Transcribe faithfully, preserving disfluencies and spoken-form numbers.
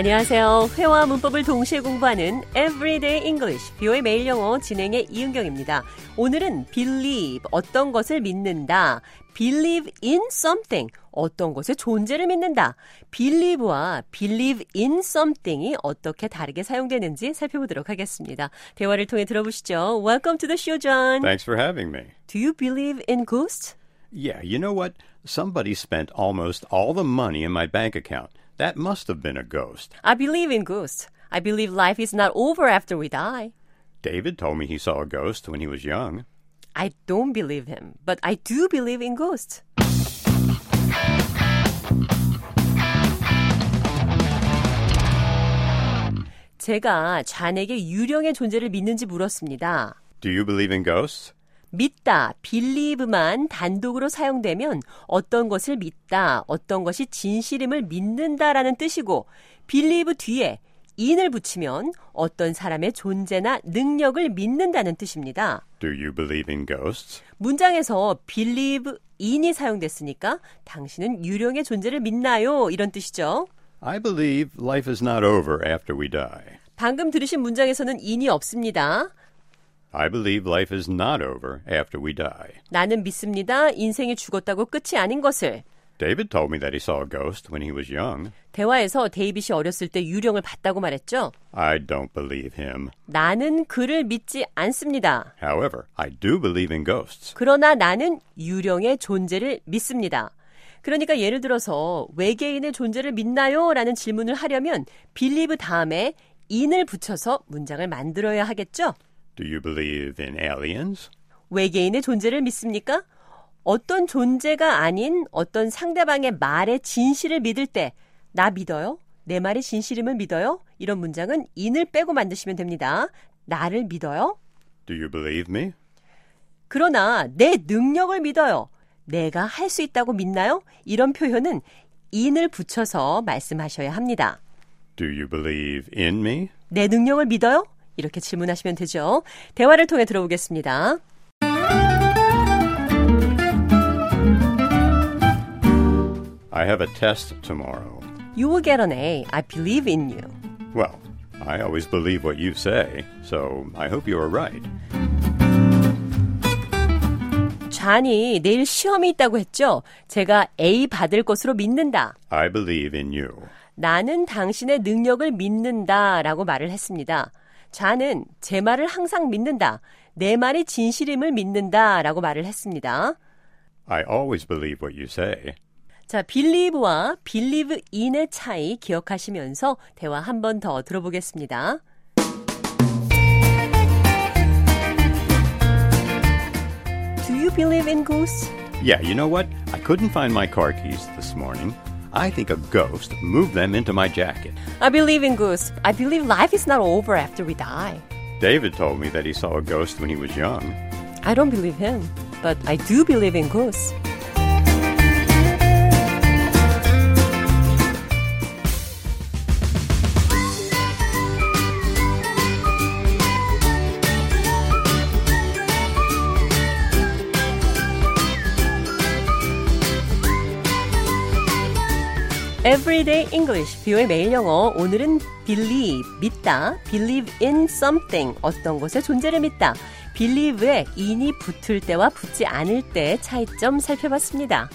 안녕하세요. 회화 문법을 동시에 공부하는 Everyday English, 비오의 매일 영어 진행의 이은경입니다. 오늘은 believe, 어떤 것을 믿는다. believe in something, 어떤 것의 존재를 믿는다. believe와 believe in something이 어떻게 다르게 사용되는지 살펴보도록 하겠습니다. 대화를 통해 들어보시죠. Welcome to the show, John. Thanks for having me. Do you believe in ghosts? Yeah, you know what? Somebody spent almost all the money in my bank account. That must have been a ghost. I believe in ghosts. I believe life is not over after we die. David told me he saw a ghost when he was young. I don't believe him, but I do believe in ghosts. 제가 잔에게 유령의 존재를 믿는지 물었습니다. Do you believe in ghosts? 믿다, believe만 단독으로 사용되면 어떤 것을 믿다, 어떤 것이 진실임을 믿는다라는 뜻이고 believe 뒤에 in을 붙이면 어떤 사람의 존재나 능력을 믿는다는 뜻입니다. Do you believe in ghosts? 문장에서 believe in이 사용됐으니까 당신은 유령의 존재를 믿나요? 이런 뜻이죠. I believe life is not over after we die. 방금 들으신 문장에서는 in이 없습니다. I believe life is not over after we die. 나는 믿습니다. 인생이 죽었다고 끝이 아닌 것을. David told me that he saw a ghost when he was young. 대화에서 데이빗이 어렸을 때 유령을 봤다고 말했죠. I don't believe him. 나는 그를 믿지 않습니다. However, I do believe in ghosts. 그러나 나는 유령의 존재를 믿습니다. 그러니까 예를 들어서 외계인의 존재를 믿나요? 라는 질문을 하려면 believe 다음에 in을 붙여서 문장을 만들어야 하겠죠. Do you believe in aliens? 외계인의 존재를 믿습니까? 어떤 존재가 아닌 어떤 상대방의 말의 진실을 믿을 때 나 믿어요? 내 말이 진실임을 믿어요? 이런 문장은 in을 빼고 만드시면 됩니다. 나를 믿어요? Do you believe me? 그러나 내 능력을 믿어요. 내가 할 수 있다고 믿나요? 이런 표현은 in을 붙여서 말씀하셔야 합니다. Do you believe in me? 내 능력을 믿어요? 이렇게 질문하시면 되죠. 대화를 통해 들어보겠습니다. I have a test tomorrow. You will get an A. I believe in you. Well, I always believe what you say, so I hope you are right. 잔이 내일 시험이 있다고 했죠? 제가 A 받을 것으로 믿는다. I believe in you. 나는 당신의 능력을 믿는다 라고 말을 했습니다. 좌는 제 말을 항상 믿는다. 내 말이 진실임을 믿는다. 라고 말을 했습니다. I always believe what you say. 자, believe와 believe in의 차이 기억하시면서 대화 한 번 더 들어보겠습니다. Do you believe in ghosts? Yeah, you know what? I couldn't find my car keys this morning. I think a ghost moved them into my jacket. I believe in ghosts. I believe life is not over after we die. David told me that he saw a ghost when he was young. I don't believe him, but I do believe in ghosts. Everyday English, 비오의 매일 영어. 오늘은 believe, 믿다, believe in something, 어떤 것의 존재를 믿다, believe에 in이 붙을 때와 붙지 않을 때의 차이점 살펴봤습니다.